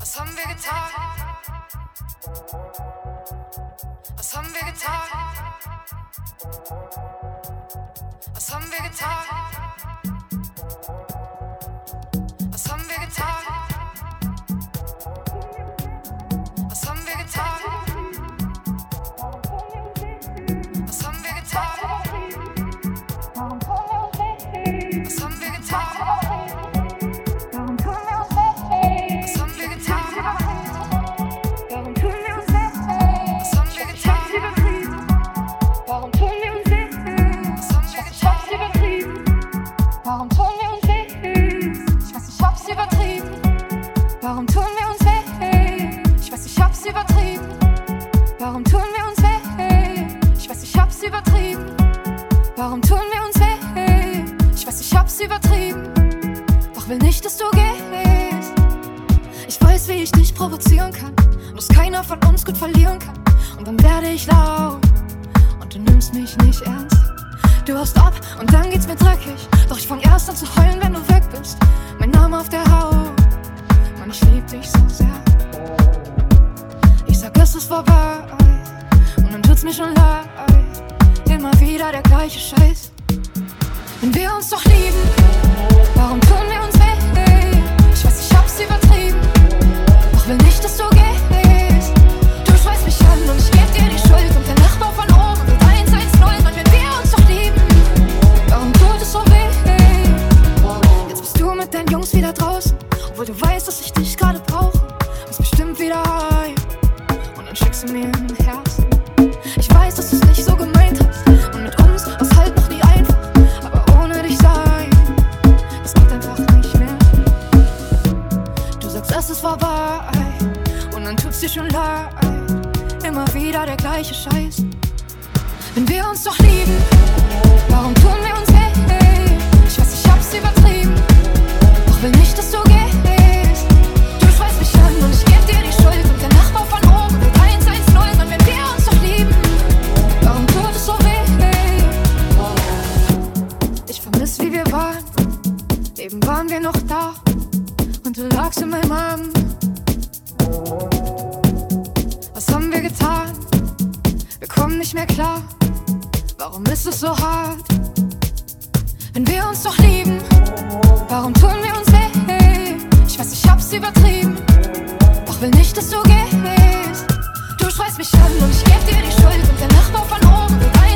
Was haben wir getan? Was haben wir getan? Was haben wir getan? Was haben wir getan? Was haben wir getan? Was haben wir getan? Was haben wir getan? Warum tun wir uns weh? Ich weiß, ich hab's übertrieben. Doch will nicht, dass du gehst. Ich weiß, wie ich dich provozieren kann, und dass keiner von uns gut verlieren kann. Und dann werde ich laut und du nimmst mich nicht ernst. Du haust ab und dann geht's mir dreckig. Doch ich fang erst an zu heulen, wenn du weg bist. Mein Name auf der Haut, Mann, ich lieb dich so sehr. Ich sag, es ist vorbei, und dann tut's mir schon leid. Immer wieder der gleiche Scheiß. Wenn wir uns doch lieben, warum tun wir uns weh? Ich weiß, ich hab's übertrieben. Doch will nicht, dass du gehst. Du schreist mich an und ich geb dir die Schuld. Und der Nachbar von oben wird 110. Mann, wenn wir uns doch lieben, warum tut es so weh? Jetzt bist du mit deinen Jungs wieder draußen, obwohl du weißt, dass ich dich gerade brauche. Bist bestimmt wieder heim und dann schickst du mir ein Herz. Ich weiß, dass du's nicht so gemeint hast. Es ist vorbei und dann tut's dir schon leid. Immer wieder der gleiche Scheiß. Wenn wir uns doch lieben, warum tun wir uns weh? Ich weiß, ich hab's übertrieben. Doch will nicht, dass du gehst. Du schreist mich an und ich geb dir die Schuld. Und der Nachbar von oben wird 110. Mann, wenn wir uns doch lieben, warum tut es so weh? Ich vermiss, wie wir waren. Eben waren wir noch da. Und du lagst in meinem Arm. Was haben wir getan? Wir kommen nicht mehr klar. Warum ist es so hart? Wenn wir uns doch lieben, warum tun wir uns weh? Ich weiß, ich hab's übertrieben. Doch will nicht, dass du gehst. Du schreist mich an und ich geb dir die Schuld. Und der Nachbar von oben wird